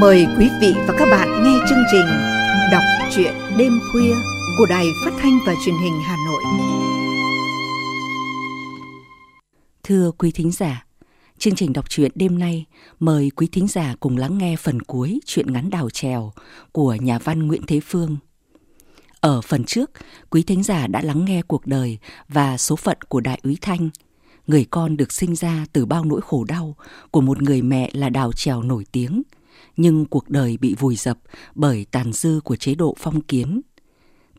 Mời quý vị và các bạn nghe chương trình Đọc truyện đêm khuya của Đài Phát Thanh và Truyền hình Hà Nội. Thưa quý thính giả, chương trình đọc truyện đêm nay mời quý thính giả cùng lắng nghe phần cuối truyện ngắn Đào Chèo của nhà văn Nguyễn Thế Phương. Ở phần trước, quý thính giả đã lắng nghe cuộc đời và số phận của Đại úy Thanh, người con được sinh ra từ bao nỗi khổ đau của một người mẹ là Đào Chèo nổi tiếng, nhưng cuộc đời bị vùi dập bởi tàn dư của chế độ phong kiến.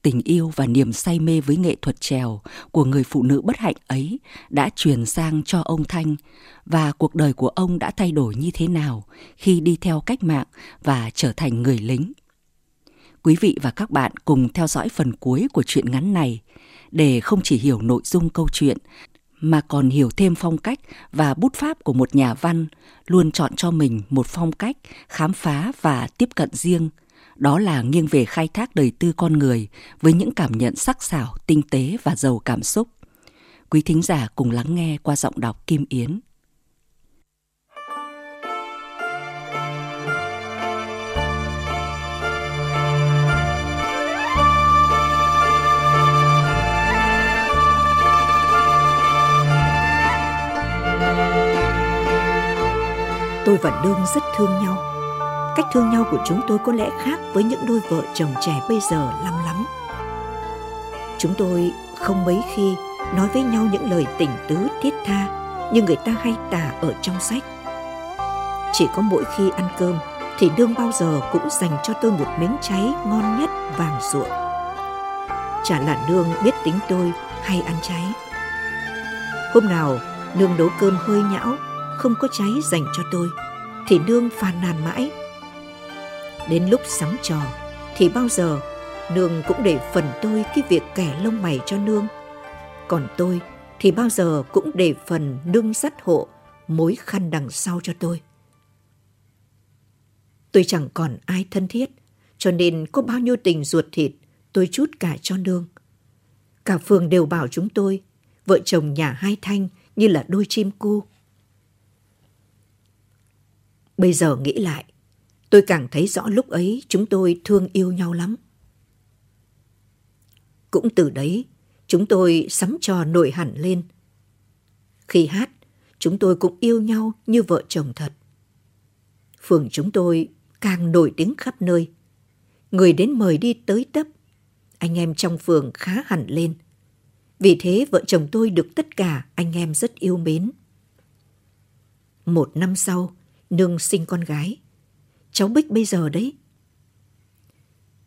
Tình yêu và niềm say mê với nghệ thuật chèo của người phụ nữ bất hạnh ấy đã truyền sang cho ông Thanh, và cuộc đời của ông đã thay đổi như thế nào khi đi theo cách mạng và trở thành người lính. Quý vị và các bạn cùng theo dõi phần cuối của truyện ngắn này để không chỉ hiểu nội dung câu chuyện mà còn hiểu thêm phong cách và bút pháp của một nhà văn luôn chọn cho mình một phong cách khám phá và tiếp cận riêng, đó là nghiêng về khai thác đời tư con người với những cảm nhận sắc sảo, tinh tế và giàu cảm xúc. Quý thính giả cùng lắng nghe qua giọng đọc Kim Yến. Tôi và Đương rất thương nhau. Cách thương nhau của chúng tôi có lẽ khác với những đôi vợ chồng trẻ bây giờ lắm lắm. Chúng tôi không mấy khi nói với nhau những lời tình tứ thiết tha như người ta hay tả ở trong sách. Chỉ có mỗi khi ăn cơm thì Đương bao giờ cũng dành cho tôi một miếng cháy ngon nhất vàng ruộng. Chả là Đương biết tính tôi hay ăn cháy. Hôm nào Đương nấu cơm hơi nhão, không có cháy dành cho tôi thì Nương phàn nàn mãi. Đến lúc sắm trò thì bao giờ Nương cũng để phần tôi cái việc kẻ lông mày cho Nương, còn tôi thì bao giờ cũng để phần Nương dắt hộ mối khăn đằng sau cho tôi. Tôi chẳng còn ai thân thiết, cho nên có bao nhiêu tình ruột thịt tôi trút cả cho Nương. Cả phường đều bảo chúng tôi vợ chồng nhà hai Thanh như là đôi chim cu. Bây giờ nghĩ lại, tôi càng thấy rõ lúc ấy chúng tôi thương yêu nhau lắm. Cũng từ đấy, chúng tôi sắm trò nổi hẳn lên. Khi hát, chúng tôi cũng yêu nhau như vợ chồng thật. Phường chúng tôi càng nổi tiếng khắp nơi. Người đến mời đi tới tấp, anh em trong phường khá hẳn lên. Vì thế vợ chồng tôi được tất cả anh em rất yêu mến. Một năm sau, Nương sinh con gái, cháu Bích bây giờ đấy.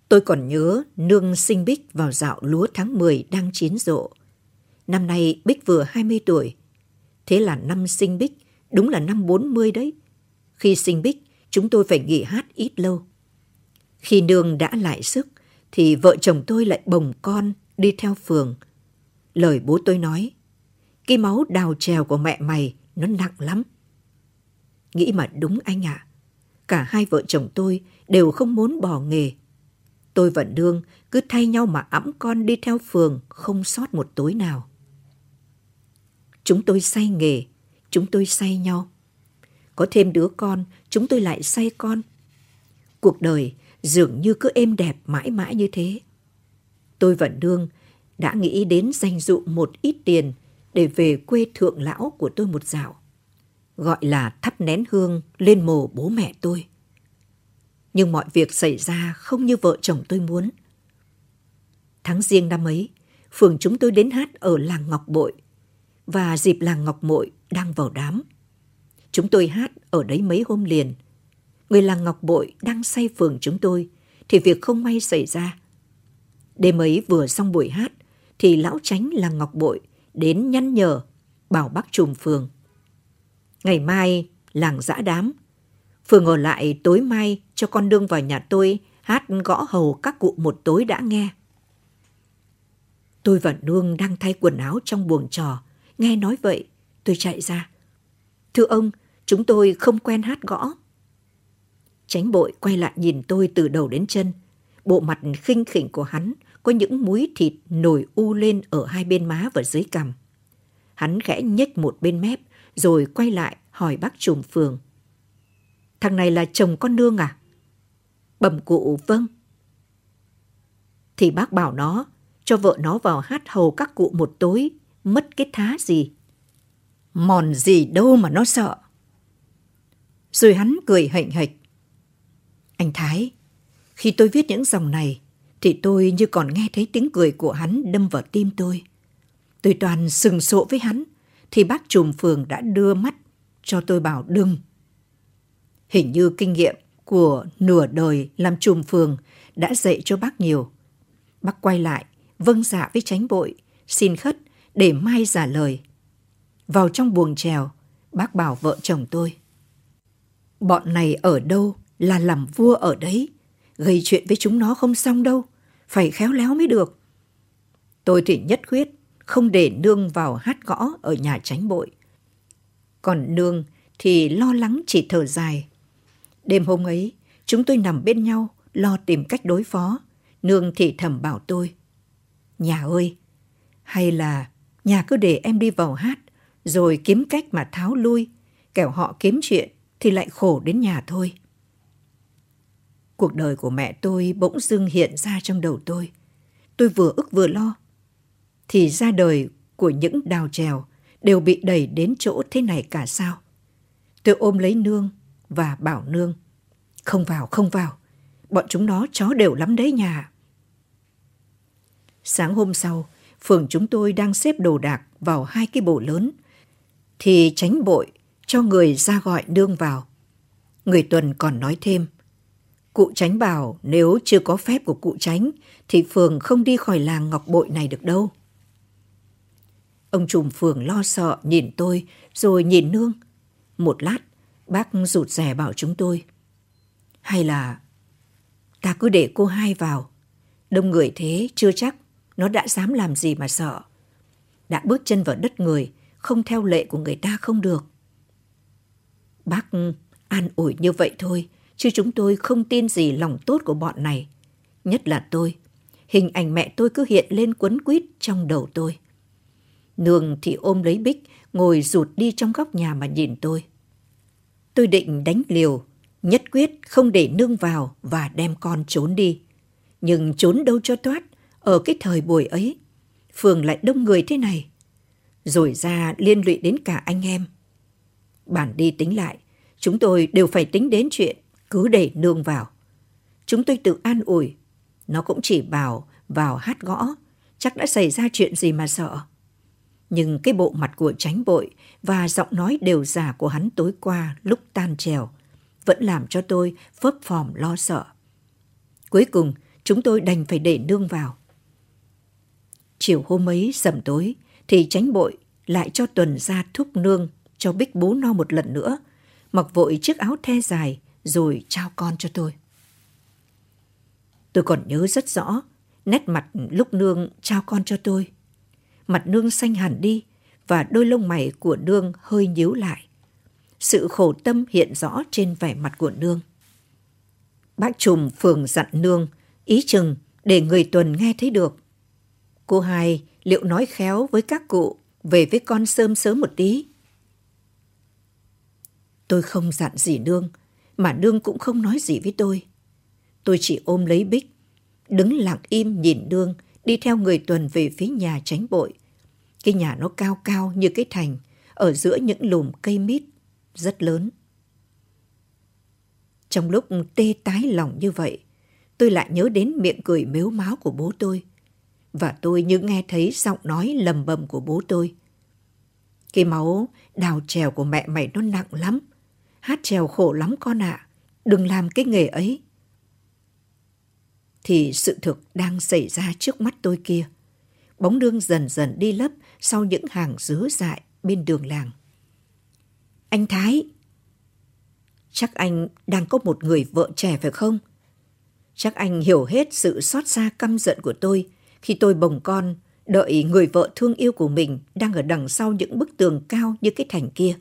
Tôi còn nhớ Nương sinh Bích vào dạo lúa tháng 10 đang chín rộ. Năm nay Bích vừa 20 tuổi. Thế là năm sinh Bích, đúng là năm 40 đấy. Khi sinh Bích, chúng tôi phải nghỉ hát ít lâu. Khi Nương đã lại sức, thì vợ chồng tôi lại bồng con đi theo phường. Lời bố tôi nói, cái máu đào chèo của mẹ mày nó nặng lắm. Nghĩ mà đúng anh ạ. Cả hai vợ chồng tôi đều không muốn bỏ nghề. Tôi và Đương cứ thay nhau mà ẵm con đi theo phường, không sót một tối nào. Chúng tôi say nghề, chúng tôi say nhau. Có thêm đứa con, chúng tôi lại say con. Cuộc đời dường như cứ êm đẹp mãi mãi như thế. Tôi và Đương đã nghĩ đến dành dụ một ít tiền để về quê Thượng Lão của tôi một dạo, gọi là thắp nén hương lên mồ bố mẹ tôi. Nhưng mọi việc xảy ra không như vợ chồng tôi muốn. Tháng Giêng năm ấy, phường chúng tôi đến hát ở làng Ngọc Bội, và dịp làng Ngọc Bội đang vào đám. Chúng tôi hát ở đấy mấy hôm liền. Người làng Ngọc Bội đang say phường chúng tôi thì việc không may xảy ra. Đêm ấy vừa xong buổi hát thì lão chánh làng Ngọc Bội đến nhăn nhở bảo bác trùm phường: ngày mai làng giã đám, phường ở lại tối mai cho con Đương vào nhà tôi hát gõ hầu các cụ một tối đã nghe. Tôi và Đương đang thay quần áo trong buồng trò, nghe nói vậy tôi chạy ra: thưa ông, chúng tôi không quen hát gõ. Chánh bội quay lại nhìn tôi từ đầu đến chân. Bộ mặt khinh khỉnh của hắn có những múi thịt nổi u lên ở hai bên má và dưới cằm. Hắn khẽ nhếch một bên mép rồi quay lại hỏi bác trùm phường: thằng này là chồng con Nương à? Bẩm cụ vâng. Thì bác bảo nó, cho vợ nó vào hát hầu các cụ một tối, mất cái thá gì. Mòn gì đâu mà nó sợ. Rồi hắn cười hạnh hạch. Anh Thái, khi tôi viết những dòng này, thì tôi như còn nghe thấy tiếng cười của hắn đâm vào tim tôi. Tôi toàn sừng sộ với hắn, thì bác trùm phường đã đưa mắt cho tôi bảo đừng. Hình như kinh nghiệm của nửa đời làm trùm phường đã dạy cho bác nhiều. Bác quay lại, vâng dạ với chánh bội, xin khất để mai giả lời. Vào trong buồng chèo, bác bảo vợ chồng tôi. Bọn này ở đâu là làm vua ở đấy. Gây chuyện với chúng nó không xong đâu. Phải khéo léo mới được. Tôi thì nhất quyết không để nương vào hát gõ ở nhà chánh bội. Còn nương thì lo lắng chỉ thở dài. Đêm hôm ấy, chúng tôi nằm bên nhau, lo tìm cách đối phó. Nương thì thầm bảo tôi. Nhà ơi, hay là nhà cứ để em đi vào hát, rồi kiếm cách mà tháo lui, kẻo họ kiếm chuyện thì lại khổ đến nhà thôi. Cuộc đời của mẹ tôi bỗng dưng hiện ra trong đầu tôi. Tôi vừa ức vừa lo. Thì ra đời của những Đào chèo đều bị đẩy đến chỗ thế này cả sao. Tôi ôm lấy nương và bảo nương. Không vào, không vào. Bọn chúng nó chó đều lắm đấy nhà. Sáng hôm sau, phường chúng tôi đang xếp đồ đạc vào hai cái bộ lớn. Thì chánh bội cho người ra gọi nương vào. Người tuần còn nói thêm. Cụ chánh bảo nếu chưa có phép của cụ chánh thì phường không đi khỏi làng Ngọc Bội này được đâu. Ông trùm phường lo sợ nhìn tôi rồi nhìn nương. Một lát, bác rụt rè bảo chúng tôi. Hay là ta cứ để cô hai vào. Đông người thế chưa chắc nó đã dám làm gì mà sợ. Đã bước chân vào đất người, không theo lệ của người ta không được. Bác an ủi như vậy thôi, chứ chúng tôi không tin gì lòng tốt của bọn này. Nhất là tôi, hình ảnh mẹ tôi cứ hiện lên quấn quýt trong đầu tôi. Nương thì ôm lấy Bích, ngồi rụt đi trong góc nhà mà nhìn tôi. Tôi định đánh liều, nhất quyết không để nương vào và đem con trốn đi. Nhưng trốn đâu cho thoát, ở cái thời buổi ấy, phường lại đông người thế này. Rồi ra liên lụy đến cả anh em. Bản đi tính lại, chúng tôi đều phải tính đến chuyện cứ để nương vào. Chúng tôi tự an ủi, nó cũng chỉ bảo vào hát gõ, chắc đã xảy ra chuyện gì mà sợ. Nhưng cái bộ mặt của chánh bội và giọng nói đều giả của hắn tối qua lúc tan chèo vẫn làm cho tôi phớp phòm lo sợ. Cuối cùng, chúng tôi đành phải để nương vào. Chiều hôm ấy sầm tối thì chánh bội lại cho tuần ra thúc nương cho Bích bú no một lần nữa, mặc vội chiếc áo the dài rồi trao con cho tôi. Tôi còn nhớ rất rõ nét mặt lúc nương trao con cho tôi. Mặt nương xanh hẳn đi và đôi lông mày của nương hơi nhíu lại. Sự khổ tâm hiện rõ trên vẻ mặt của nương. Bác trùm phường dặn nương, ý chừng để người tuần nghe thấy được. Cô hai liệu nói khéo với các cụ về với con sớm sớm một tí. Tôi không dặn gì nương, mà nương cũng không nói gì với tôi. Tôi chỉ ôm lấy Bích, đứng lặng im nhìn nương đi theo người tuần về phía nhà chánh bội. Cái nhà nó cao cao như cái thành, ở giữa những lùm cây mít, rất lớn. Trong lúc tê tái lòng như vậy, tôi lại nhớ đến miệng cười mếu máo của bố tôi. Và tôi như nghe thấy giọng nói lầm bầm của bố tôi. Cái máu đào chèo của mẹ mày nó nặng lắm. Hát chèo khổ lắm con ạ. Đừng làm cái nghề ấy. Thì sự thực đang xảy ra trước mắt tôi kia. Bóng nương dần dần đi lấp sau những hàng dứa dại bên đường làng. Anh Thái, chắc anh đang có một người vợ trẻ phải không? Chắc anh hiểu hết sự xót xa căm giận của tôi khi tôi bồng con, đợi người vợ thương yêu của mình đang ở đằng sau những bức tường cao như cái thành kia.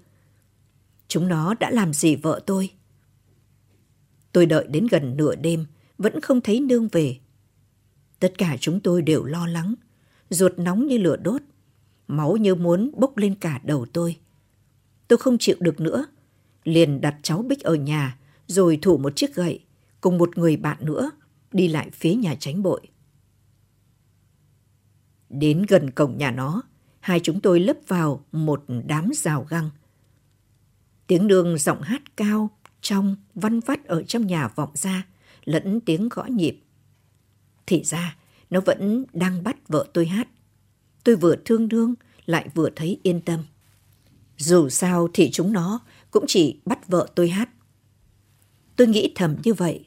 Chúng nó đã làm gì vợ tôi? Tôi đợi đến gần nửa đêm, vẫn không thấy nương về. Tất cả chúng tôi đều lo lắng, ruột nóng như lửa đốt, máu như muốn bốc lên cả đầu tôi. Tôi không chịu được nữa, liền đặt cháu Bích ở nhà, rồi thủ một chiếc gậy, cùng một người bạn nữa đi lại phía nhà Chánh Bội. Đến gần cổng nhà nó, hai chúng tôi lấp vào một đám rào găng. Tiếng nương giọng hát cao, trong, văn vắt ở trong nhà vọng ra, lẫn tiếng gõ nhịp. Thì ra, nó vẫn đang bắt vợ tôi hát. Tôi vừa thương nương, lại vừa thấy yên tâm. Dù sao thì chúng nó cũng chỉ bắt vợ tôi hát. Tôi nghĩ thầm như vậy.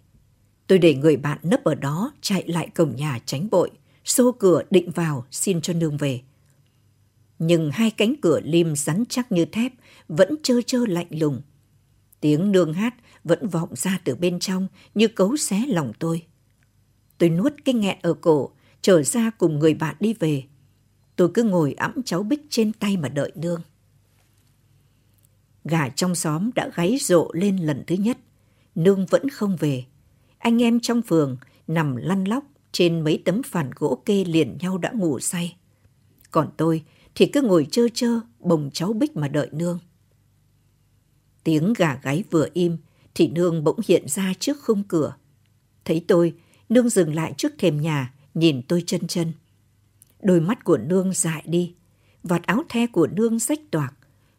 Tôi để người bạn nấp ở đó chạy lại cổng nhà Chánh Bội, xô cửa định vào xin cho nương về. Nhưng hai cánh cửa lim rắn chắc như thép vẫn trơ trơ lạnh lùng. Tiếng nương hát vẫn vọng ra từ bên trong như cấu xé lòng tôi. Tôi nuốt cái nghẹn ở cổ, trở ra cùng người bạn đi về. Tôi cứ ngồi ẵm cháu Bích trên tay mà đợi nương. Gà trong xóm đã gáy rộ lên lần thứ nhất. Nương vẫn không về. Anh em trong phường nằm lăn lóc trên mấy tấm phản gỗ kê liền nhau đã ngủ say. Còn tôi thì cứ ngồi trơ trơ bồng cháu Bích mà đợi nương. Tiếng gà gáy vừa im thì nương bỗng hiện ra trước khung cửa. Thấy tôi, nương dừng lại trước thềm nhà, nhìn tôi chân chân. Đôi mắt của nương dại đi, vạt áo the của nương rách toạc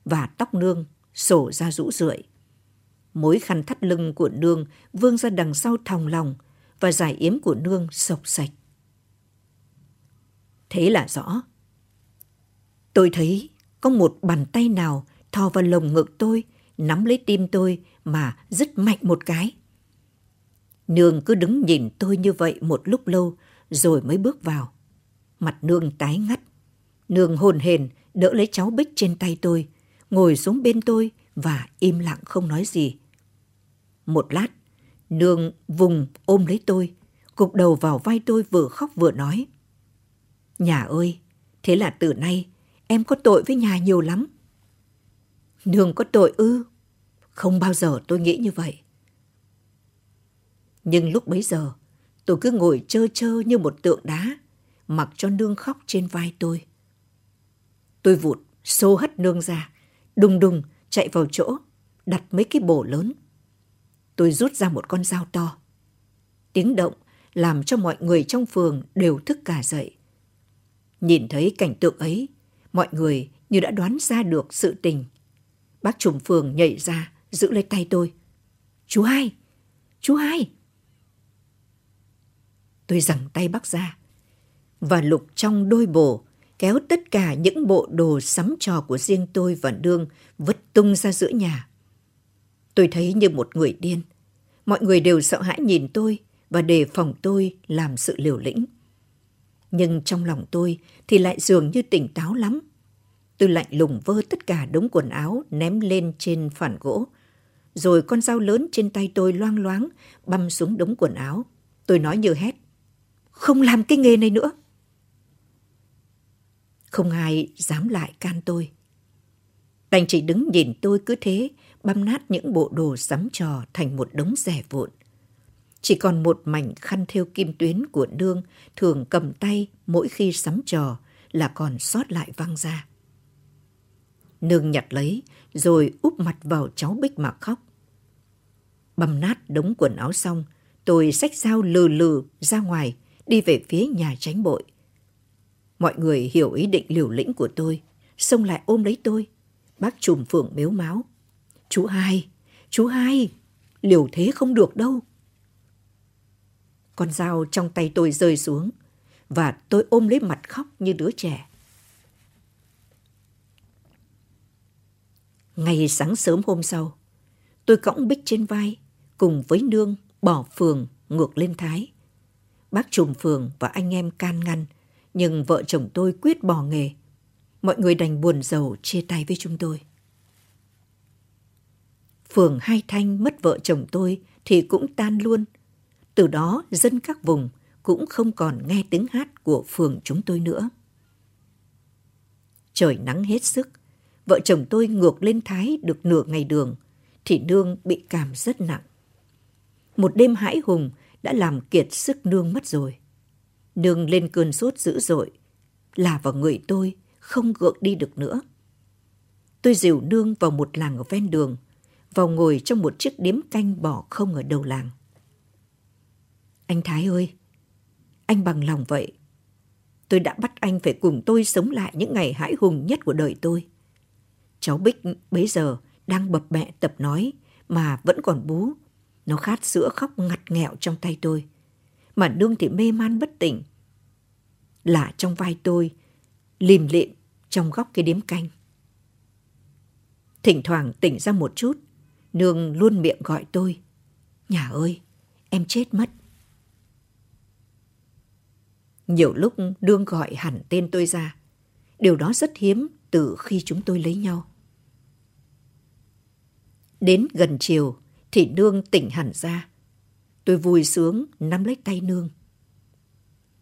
và tóc nương sổ ra rũ rượi. Mối khăn thắt lưng của nương vương ra đằng sau thòng lòng và dải yếm của nương sộc sạch. Thế là rõ. Tôi thấy có một bàn tay nào thò vào lồng ngực tôi, nắm lấy tim tôi mà dứt mạnh một cái. Nương cứ đứng nhìn tôi như vậy một lúc lâu rồi mới bước vào. Mặt nương tái ngắt. Nương hồn hền đỡ lấy cháu Bích trên tay tôi, ngồi xuống bên tôi và im lặng không nói gì. Một lát, nương vùng ôm lấy tôi, gục đầu vào vai tôi vừa khóc vừa nói. Nhà ơi, thế là từ nay em có tội với nhà nhiều lắm. Nương có tội ư? Không bao giờ tôi nghĩ như vậy. Nhưng lúc bấy giờ, tôi cứ ngồi trơ trơ như một tượng đá, mặc cho nương khóc trên vai tôi. Tôi vụt, xô hất nương ra, đùng đùng chạy vào chỗ, đặt mấy cái bổ lớn. Tôi rút ra một con dao to. Tiếng động làm cho mọi người trong phường đều thức cả dậy. Nhìn thấy cảnh tượng ấy, mọi người như đã đoán ra được sự tình. Bác trùm phường nhảy ra, giữ lấy tay tôi. Chú hai! Chú hai! Tôi giằng tay bác ra và lục trong đôi bổ, kéo tất cả những bộ đồ sắm trò của riêng tôi và nương vứt tung ra giữa nhà. Tôi thấy như một người điên. Mọi người đều sợ hãi nhìn tôi và đề phòng tôi làm sự liều lĩnh. Nhưng trong lòng tôi thì lại dường như tỉnh táo lắm. Tôi lạnh lùng vơ tất cả đống quần áo ném lên trên phản gỗ. Rồi con dao lớn trên tay tôi loang loáng băm xuống đống quần áo. Tôi nói như hét. Không làm cái nghề này nữa. Không ai dám lại can tôi. Đành chỉ đứng nhìn tôi cứ thế, băm nát những bộ đồ sắm trò thành một đống rẻ vụn. Chỉ còn một mảnh khăn thêu kim tuyến của nương thường cầm tay mỗi khi sắm trò là còn sót lại văng ra. Nương nhặt lấy rồi úp mặt vào cháu Bích mà khóc. Băm nát đống quần áo xong, tôi xách dao lừ lừ ra ngoài, đi về phía nhà Chánh Bội. Mọi người hiểu ý định liều lĩnh của tôi, xông lại ôm lấy tôi. Bác trùm phường mếu máo. Chú hai, liều thế không được đâu. Con dao trong tay tôi rơi xuống và tôi ôm lấy mặt khóc như đứa trẻ. Ngày sáng sớm hôm sau, tôi cõng Bích trên vai cùng với nương bỏ phường ngược lên Thái. Bác trùm phường và anh em can ngăn, nhưng vợ chồng tôi quyết bỏ nghề. Mọi người đành buồn rầu chia tay với chúng tôi. Phường Hai Thanh mất vợ chồng tôi thì cũng tan luôn. Từ đó dân các vùng cũng không còn nghe tiếng hát của phường chúng tôi nữa. Trời nắng hết sức, vợ chồng tôi ngược lên Thái được nửa ngày đường thì nương bị cảm rất nặng. Một đêm hãi hùng đã làm kiệt sức nương mất rồi. Nương lên cơn sốt dữ dội, là vào người tôi không gượng đi được nữa. Tôi dìu nương vào một làng ở ven đường, vào ngồi trong một chiếc điếm canh bỏ không ở đầu làng. Anh Thái ơi, anh bằng lòng vậy. Tôi đã bắt anh phải cùng tôi sống lại những ngày hãi hùng nhất của đời tôi. Cháu Bích bấy giờ đang bập bẹ tập nói mà vẫn còn bú. Nó khát sữa khóc ngặt nghẹo trong tay tôi. Mà Nương thì mê man bất tỉnh, lả trong vai tôi, lìm lịm trong góc cái điếm canh. Thỉnh thoảng tỉnh ra một chút, Nương luôn miệng gọi tôi. Nhà ơi, em chết mất. Nhiều lúc Nương gọi hẳn tên tôi ra. Điều đó rất hiếm từ khi chúng tôi lấy nhau. Đến gần chiều thì Nương tỉnh hẳn ra. Tôi vui sướng nắm lấy tay Nương.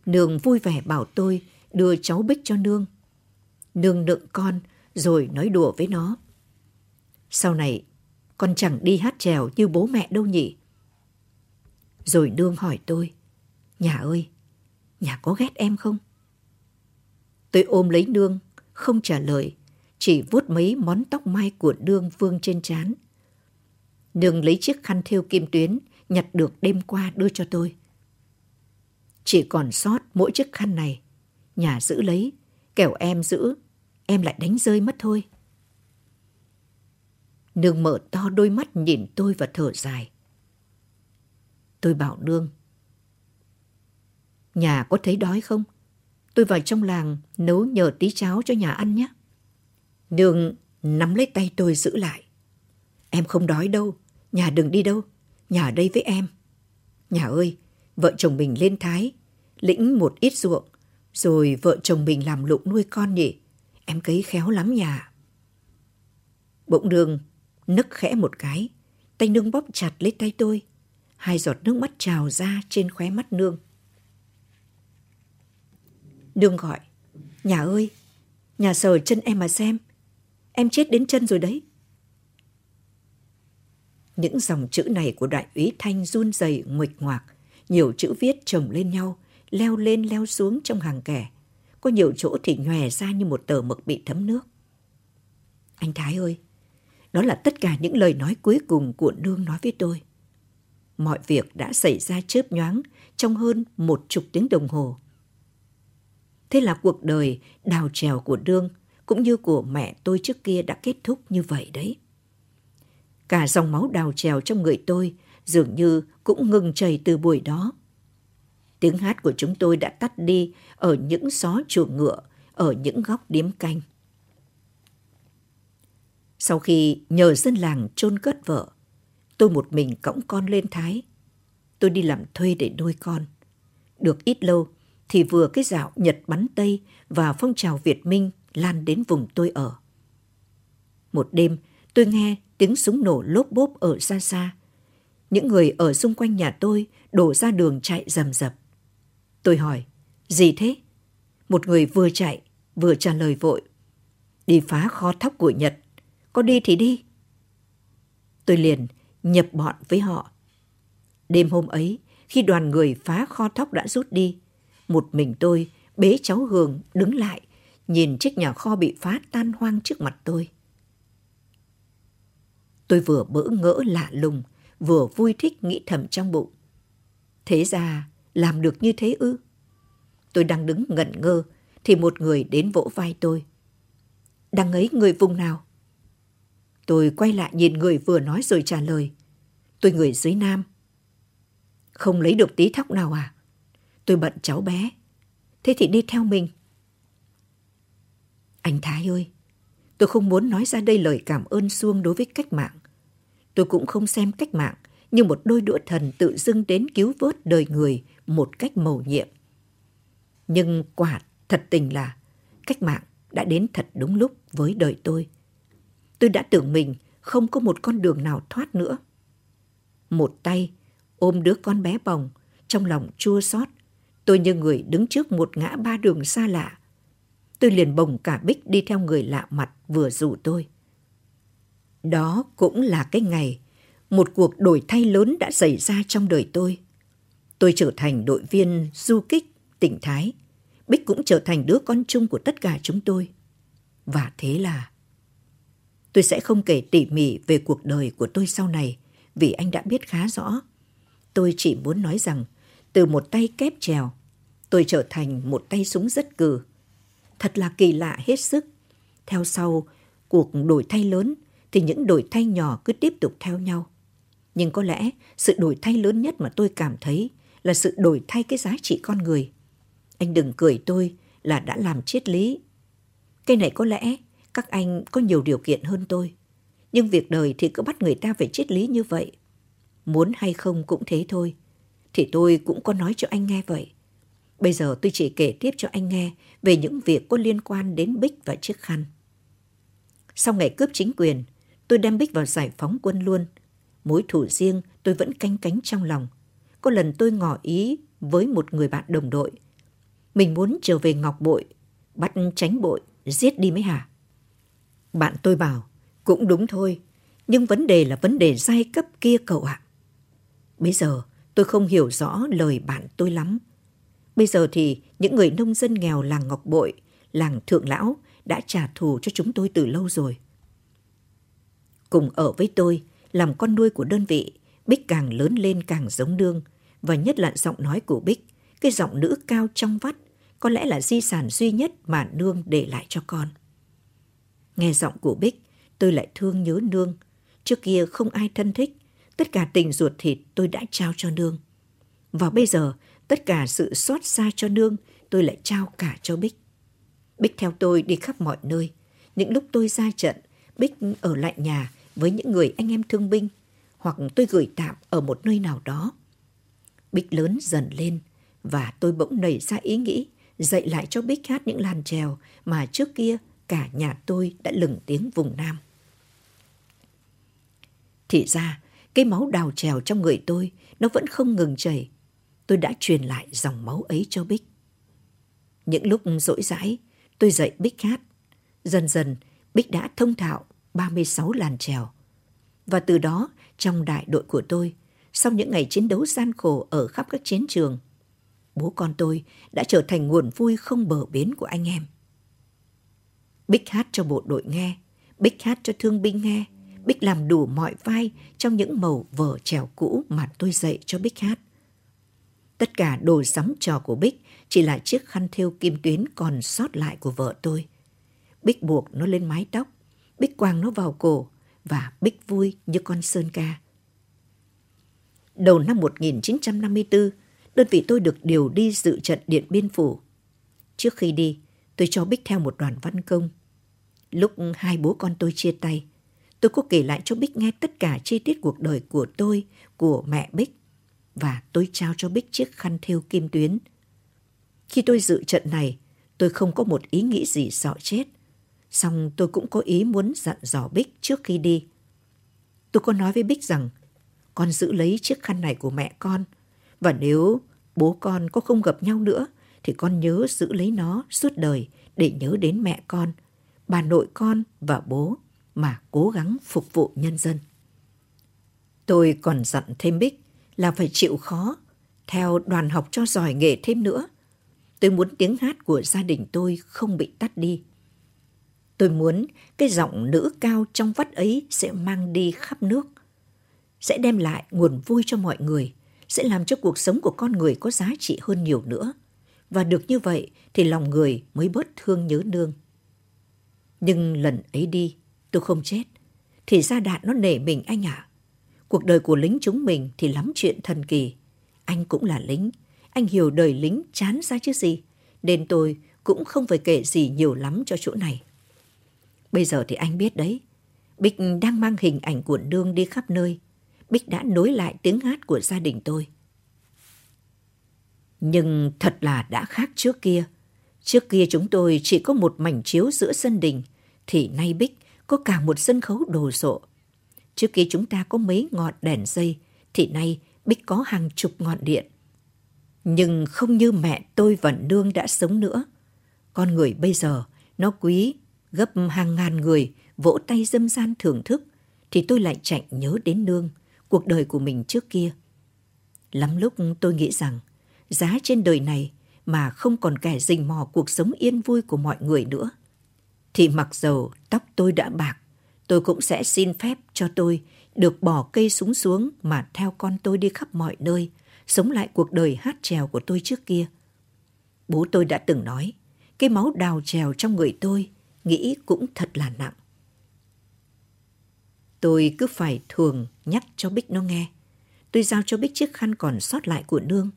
Nương vui vẻ bảo tôi đưa cháu Bích cho Nương. Nương nựng con rồi nói đùa với nó. Sau này con chẳng đi hát chèo như bố mẹ đâu nhỉ? Rồi Nương hỏi tôi, Nhà ơi, Nhà có ghét em không? Tôi ôm lấy Nương, không trả lời, chỉ vuốt mấy món tóc mai của Nương vương trên trán. Nương lấy chiếc khăn thêu kim tuyến nhặt được đêm qua đưa cho tôi. Chỉ còn sót mỗi chiếc khăn này, Nhà giữ lấy, kẻo em giữ, em lại đánh rơi mất thôi. Nương mở to đôi mắt nhìn tôi và thở dài. Tôi bảo Nương, Nhà có thấy đói không? Tôi vào trong làng nấu nhờ tí cháo cho Nhà ăn nhé. Nương nắm lấy tay tôi giữ lại. Em không đói đâu, Nhà đừng đi đâu, Nhà ở đây với em. Nhà ơi, vợ chồng mình lên Thái, lĩnh một ít ruộng, rồi vợ chồng mình làm lụng nuôi con nhỉ. Em cấy khéo lắm Nhà. Bỗng Nương nấc khẽ một cái, tay Nương bóp chặt lấy tay tôi. Hai giọt nước mắt trào ra trên khóe mắt Nương. Nương gọi, Nhà ơi, Nhà sờ chân em mà xem, em chết đến chân rồi đấy. Những dòng chữ này của đại úy Thanh run rẩy nguệch ngoạc, nhiều chữ viết chồng lên nhau, leo lên leo xuống trong hàng kẻ, có nhiều chỗ thì nhòe ra như một tờ mực bị thấm nước. Anh Thái ơi, đó là tất cả những lời nói cuối cùng của Nương nói với tôi. Mọi việc đã xảy ra chớp nhoáng trong hơn 10 tiếng đồng hồ. Thế là cuộc đời đào chèo của Nương cũng như của mẹ tôi trước kia đã kết thúc như vậy đấy. Cả dòng máu đào chèo trong người tôi dường như cũng ngừng chảy từ buổi đó. Tiếng hát của chúng tôi đã tắt đi ở những xó chuồng ngựa, ở những góc điếm canh. Sau khi nhờ dân làng chôn cất vợ, tôi một mình cõng con lên Thái. Tôi đi làm thuê để nuôi con. Được ít lâu thì vừa cái dạo Nhật bắn Tây và phong trào Việt Minh lan đến vùng tôi ở. Một đêm, tôi nghe tiếng súng nổ lốp bốp ở xa xa. Những người ở xung quanh nhà tôi đổ ra đường chạy rầm rập. Tôi hỏi, gì thế? Một người vừa chạy, vừa trả lời vội. Đi phá kho thóc của Nhật, có đi thì đi. Tôi liền nhập bọn với họ. Đêm hôm ấy, khi đoàn người phá kho thóc đã rút đi, một mình tôi bế cháu Hường đứng lại, nhìn chiếc nhà kho bị phá tan hoang trước mặt tôi. Tôi vừa bỡ ngỡ lạ lùng, vừa vui thích nghĩ thầm trong bụng. Thế ra, làm được như thế ư? Tôi đang đứng ngẩn ngơ, thì một người đến vỗ vai tôi. Đằng ấy người vùng nào? Tôi quay lại nhìn người vừa nói rồi trả lời. Tôi người dưới Nam. Không lấy được tí thóc nào à? Tôi bận cháu bé. Thế thì đi theo mình. Anh Thái ơi, tôi không muốn nói ra đây lời cảm ơn suông đối với cách mạng. Tôi cũng không xem cách mạng như một đôi đũa thần tự dưng đến cứu vớt đời người một cách mầu nhiệm. Nhưng quả thật tình là cách mạng đã đến thật đúng lúc với đời tôi. Tôi đã tưởng mình không có một con đường nào thoát nữa. Một tay ôm đứa con bé bỏng, trong lòng chua xót, tôi như người đứng trước một ngã ba đường xa lạ. Tôi liền bồng cả Bích đi theo người lạ mặt vừa rủ tôi. Đó cũng là cái ngày một cuộc đổi thay lớn đã xảy ra trong đời tôi. Tôi trở thành đội viên du kích tỉnh Thái. Bích cũng trở thành đứa con chung của tất cả chúng tôi. Và thế là... Tôi sẽ không kể tỉ mỉ về cuộc đời của tôi sau này, vì anh đã biết khá rõ. Tôi chỉ muốn nói rằng Từ một tay kép chèo, tôi trở thành một tay súng rất cừ. Thật là kỳ lạ hết sức. Theo sau cuộc đổi thay lớn thì những đổi thay nhỏ cứ tiếp tục theo nhau. Nhưng có lẽ sự đổi thay lớn nhất mà tôi cảm thấy là sự đổi thay cái giá trị con người. Anh đừng cười tôi là đã làm triết lý. Cái này có lẽ các anh có nhiều điều kiện hơn tôi. Nhưng việc đời thì cứ bắt người ta phải triết lý như vậy. Muốn hay không cũng thế thôi. Thì tôi cũng có nói cho anh nghe vậy. Bây giờ tôi chỉ kể tiếp cho anh nghe về những việc có liên quan đến Bích và chiếc khăn. Sau ngày cướp chính quyền, tôi đem Bích vào giải phóng quân luôn. Mối thù riêng tôi vẫn canh cánh trong lòng. Có lần tôi ngỏ ý với một người bạn đồng đội. Mình muốn trở về Ngọc Bội, bắt tránh bội, giết đi mới hả? Bạn tôi bảo, cũng đúng thôi, nhưng vấn đề là vấn đề giai cấp kia cậu ạ. Bây giờ tôi không hiểu rõ lời bạn tôi lắm. Bây giờ thì những người nông dân nghèo làng Ngọc Bội, làng Thượng Lão đã trả thù cho chúng tôi từ lâu rồi. Cùng ở với tôi, làm con nuôi của đơn vị, Bích càng lớn lên càng giống nương, và nhất là giọng nói của Bích, cái giọng nữ cao trong vắt, có lẽ là di sản duy nhất mà nương để lại cho con. Nghe giọng của Bích, tôi lại thương nhớ nương. Trước kia không ai thân thích, tất cả tình ruột thịt tôi đã trao cho nương. Và bây giờ, tất cả sự xót xa cho nương, tôi lại trao cả cho Bích. Bích theo tôi đi khắp mọi nơi. Những lúc tôi ra trận, Bích ở lại nhà với những người anh em thương binh, hoặc tôi gửi tạm ở một nơi nào đó. Bích lớn dần lên, và tôi bỗng nảy ra ý nghĩ dạy lại cho Bích hát những làn chèo mà trước kia cả nhà tôi đã lừng tiếng vùng Nam. Thì ra, cái máu đào chèo trong người tôi nó vẫn không ngừng chảy. Tôi đã truyền lại dòng máu ấy cho Bích. Những lúc rỗi rãi, tôi dạy Bích hát. Dần dần, Bích đã thông thạo 36 làn chèo. Và từ đó, trong đại đội của tôi, sau những ngày chiến đấu gian khổ ở khắp các chiến trường, bố con tôi đã trở thành nguồn vui không bờ bến của anh em. Bích hát cho bộ đội nghe, Bích hát cho thương binh nghe, Bích làm đủ mọi vai trong những màu vở chèo cũ mà tôi dạy cho Bích hát. Tất cả đồ sắm trò của Bích chỉ là chiếc khăn thêu kim tuyến còn sót lại của vợ tôi. Bích buộc nó lên mái tóc, Bích quàng nó vào cổ, và Bích vui như con sơn ca. Đầu năm 1954, đơn vị tôi được điều đi dự trận Điện Biên Phủ. Trước khi đi, tôi cho Bích theo một đoàn văn công. Lúc hai bố con tôi chia tay, tôi có kể lại cho Bích nghe tất cả chi tiết cuộc đời của tôi, của mẹ Bích, và tôi trao cho Bích chiếc khăn thêu kim tuyến. Khi tôi dự trận này, tôi không có một ý nghĩ gì sợ chết. Xong tôi cũng có ý muốn dặn dò Bích trước khi đi. Tôi có nói với Bích rằng, con giữ lấy chiếc khăn này của mẹ con, và nếu bố con có không gặp nhau nữa, thì con nhớ giữ lấy nó suốt đời để nhớ đến mẹ con, bà nội con và bố, mà cố gắng phục vụ nhân dân. Tôi còn dặn thêm Bích là phải chịu khó, theo đoàn học cho giỏi nghề thêm nữa. Tôi muốn tiếng hát của gia đình tôi không bị tắt đi. Tôi muốn cái giọng nữ cao trong vắt ấy sẽ mang đi khắp nước, sẽ đem lại nguồn vui cho mọi người, sẽ làm cho cuộc sống của con người có giá trị hơn nhiều nữa. Và được như vậy thì lòng người mới bớt thương nhớ nương. Nhưng lần ấy đi, tôi không chết. Thì ra đạn nó nể mình anh ạ. Cuộc đời của lính chúng mình thì lắm chuyện thần kỳ. Anh cũng là lính, anh hiểu đời lính chán ra chứ gì, nên tôi cũng không phải kể gì nhiều lắm cho chỗ này. Bây giờ thì anh biết đấy, Bích đang mang hình ảnh của nương đi khắp nơi. Bích đã nối lại tiếng hát của gia đình tôi. Nhưng thật là đã khác trước kia. Trước kia chúng tôi chỉ có một mảnh chiếu giữa sân đình, thì nay Bích có cả một sân khấu đồ sộ. Trước kia chúng ta có mấy ngọn đèn dây, thì nay Bích có hàng chục ngọn điện. Nhưng không như mẹ tôi và nương đã sống nữa. Con người bây giờ nó quý gấp hàng ngàn người vỗ tay dâm gian thưởng thức, thì tôi lại chạnh nhớ đến nương, cuộc đời của mình trước kia. Lắm lúc tôi nghĩ rằng giá trên đời này mà không còn kẻ rình mò cuộc sống yên vui của mọi người nữa, thì mặc dầu tóc tôi đã bạc, tôi cũng sẽ xin phép cho tôi được bỏ cây súng xuống mà theo con tôi đi khắp mọi nơi, sống lại cuộc đời hát chèo của tôi trước kia. Bố tôi đã từng nói, cái máu đào chèo trong người tôi, nghĩ cũng thật là nặng. Tôi cứ phải thường nhắc cho Bích nó nghe. Tôi giao cho Bích chiếc khăn còn sót lại của nương.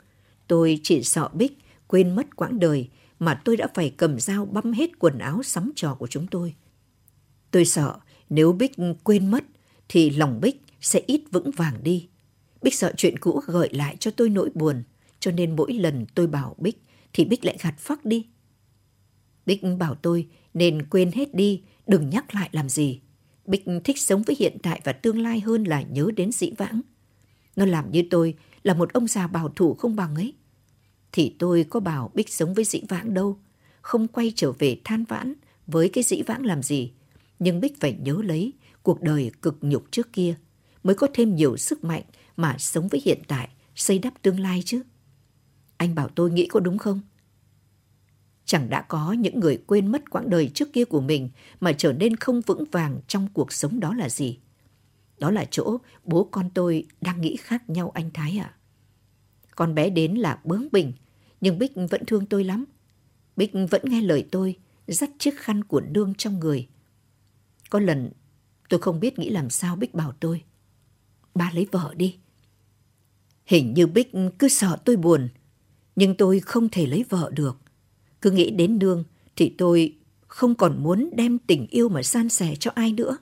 Tôi chỉ sợ Bích quên mất quãng đời mà tôi đã phải cầm dao băm hết quần áo sắm trò của chúng tôi. Tôi sợ nếu Bích quên mất thì lòng Bích sẽ ít vững vàng đi. Bích sợ chuyện cũ gợi lại cho tôi nỗi buồn, cho nên mỗi lần tôi bảo Bích thì Bích lại gạt phắc đi. Bích bảo tôi nên quên hết đi, đừng nhắc lại làm gì. Bích thích sống với hiện tại và tương lai hơn là nhớ đến dĩ vãng. Nó làm như tôi là một ông già bảo thủ không bằng ấy. Thì tôi có bảo Bích sống với dĩ vãng đâu, không quay trở về than vãn với cái dĩ vãng làm gì. Nhưng Bích phải nhớ lấy cuộc đời cực nhục trước kia mới có thêm nhiều sức mạnh mà sống với hiện tại, xây đắp tương lai chứ. Anh bảo tôi nghĩ có đúng không? Chẳng đã có những người quên mất quãng đời trước kia của mình mà trở nên không vững vàng trong cuộc sống đó là gì? Đó là chỗ bố con tôi đang nghĩ khác nhau anh Thái ạ. Con bé đến là bướng bỉnh, nhưng Bích vẫn thương tôi lắm. Bích vẫn nghe lời tôi, dắt chiếc khăn của nương trong người. Có lần tôi không biết nghĩ làm sao Bích bảo tôi, ba lấy vợ đi. Hình như Bích cứ sợ tôi buồn, nhưng tôi không thể lấy vợ được. Cứ nghĩ đến nương thì tôi không còn muốn đem tình yêu mà san sẻ cho ai nữa.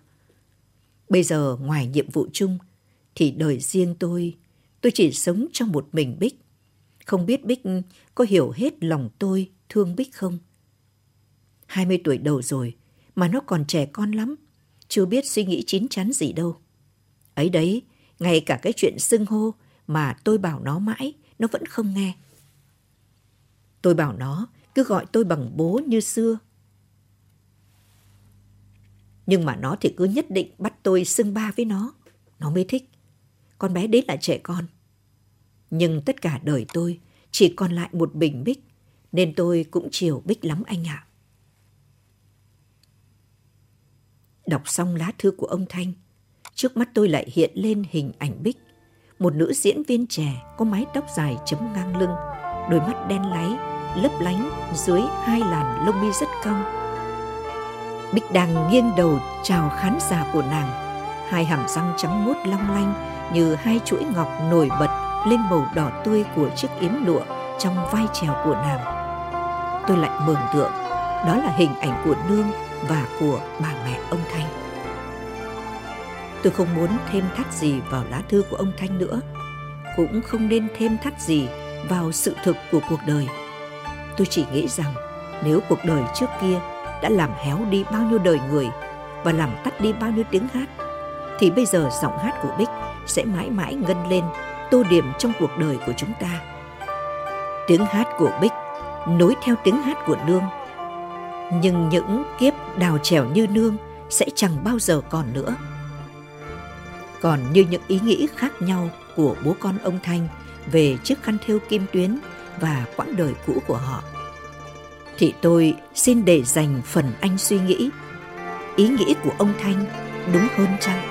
Bây giờ ngoài nhiệm vụ chung thì đời riêng tôi chỉ sống trong một mình Bích. Không biết Bích có hiểu hết lòng tôi thương Bích không? 20 tuổi đầu rồi mà nó còn trẻ con lắm, chưa biết suy nghĩ chín chắn gì đâu. Ấy đấy, ngay cả cái chuyện xưng hô mà tôi bảo nó mãi, nó vẫn không nghe. Tôi bảo nó cứ gọi tôi bằng bố như xưa. Nhưng mà nó thì cứ nhất định bắt tôi xưng ba với nó mới thích. Con bé đấy là trẻ con. Nhưng tất cả đời tôi chỉ còn lại một mình Bích, nên tôi cũng chiều Bích lắm anh ạ. Đọc xong lá thư của ông Thanh, trước mắt tôi lại hiện lên hình ảnh Bích, một nữ diễn viên trẻ có mái tóc dài chấm ngang lưng, đôi mắt đen láy, lấp lánh dưới hai làn lông mi rất cong. Bích đang nghiêng đầu chào khán giả của nàng, hai hàm răng trắng muốt long lanh như hai chuỗi ngọc nổi bật lên màu đỏ tươi của chiếc yếm lụa trong vai chèo của nàng. Tôi lại mường tượng, đó là hình ảnh của nương và của bà mẹ ông Thanh. Tôi không muốn thêm thắt gì vào lá thư của ông Thanh nữa, cũng không nên thêm thắt gì vào sự thực của cuộc đời. Tôi chỉ nghĩ rằng nếu cuộc đời trước kia đã làm héo đi bao nhiêu đời người và làm tắt đi bao nhiêu tiếng hát, thì bây giờ giọng hát của Bích sẽ mãi mãi ngân lên, tô điểm trong cuộc đời của chúng ta. Tiếng hát của Bích nối theo tiếng hát của nương, nhưng những kiếp đào chèo như nương sẽ chẳng bao giờ còn nữa. Còn như những ý nghĩ khác nhau của bố con ông Thanh về chiếc khăn thêu kim tuyến và quãng đời cũ của họ, thì tôi xin để dành phần anh suy nghĩ. Ý nghĩ của ông Thanh đúng hơn chăng?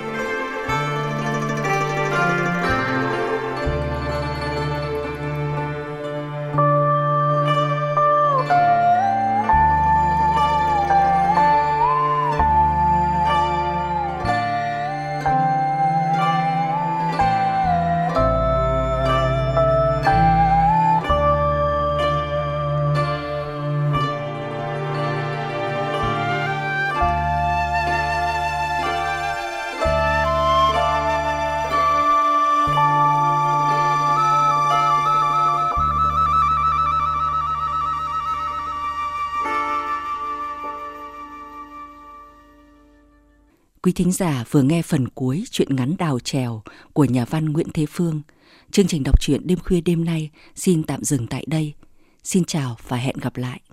Quý thính giả vừa nghe phần cuối truyện ngắn Đào chèo của nhà văn Nguyễn Thế Phương. Chương trình đọc truyện đêm khuya đêm nay xin tạm dừng tại đây. Xin chào và hẹn gặp lại.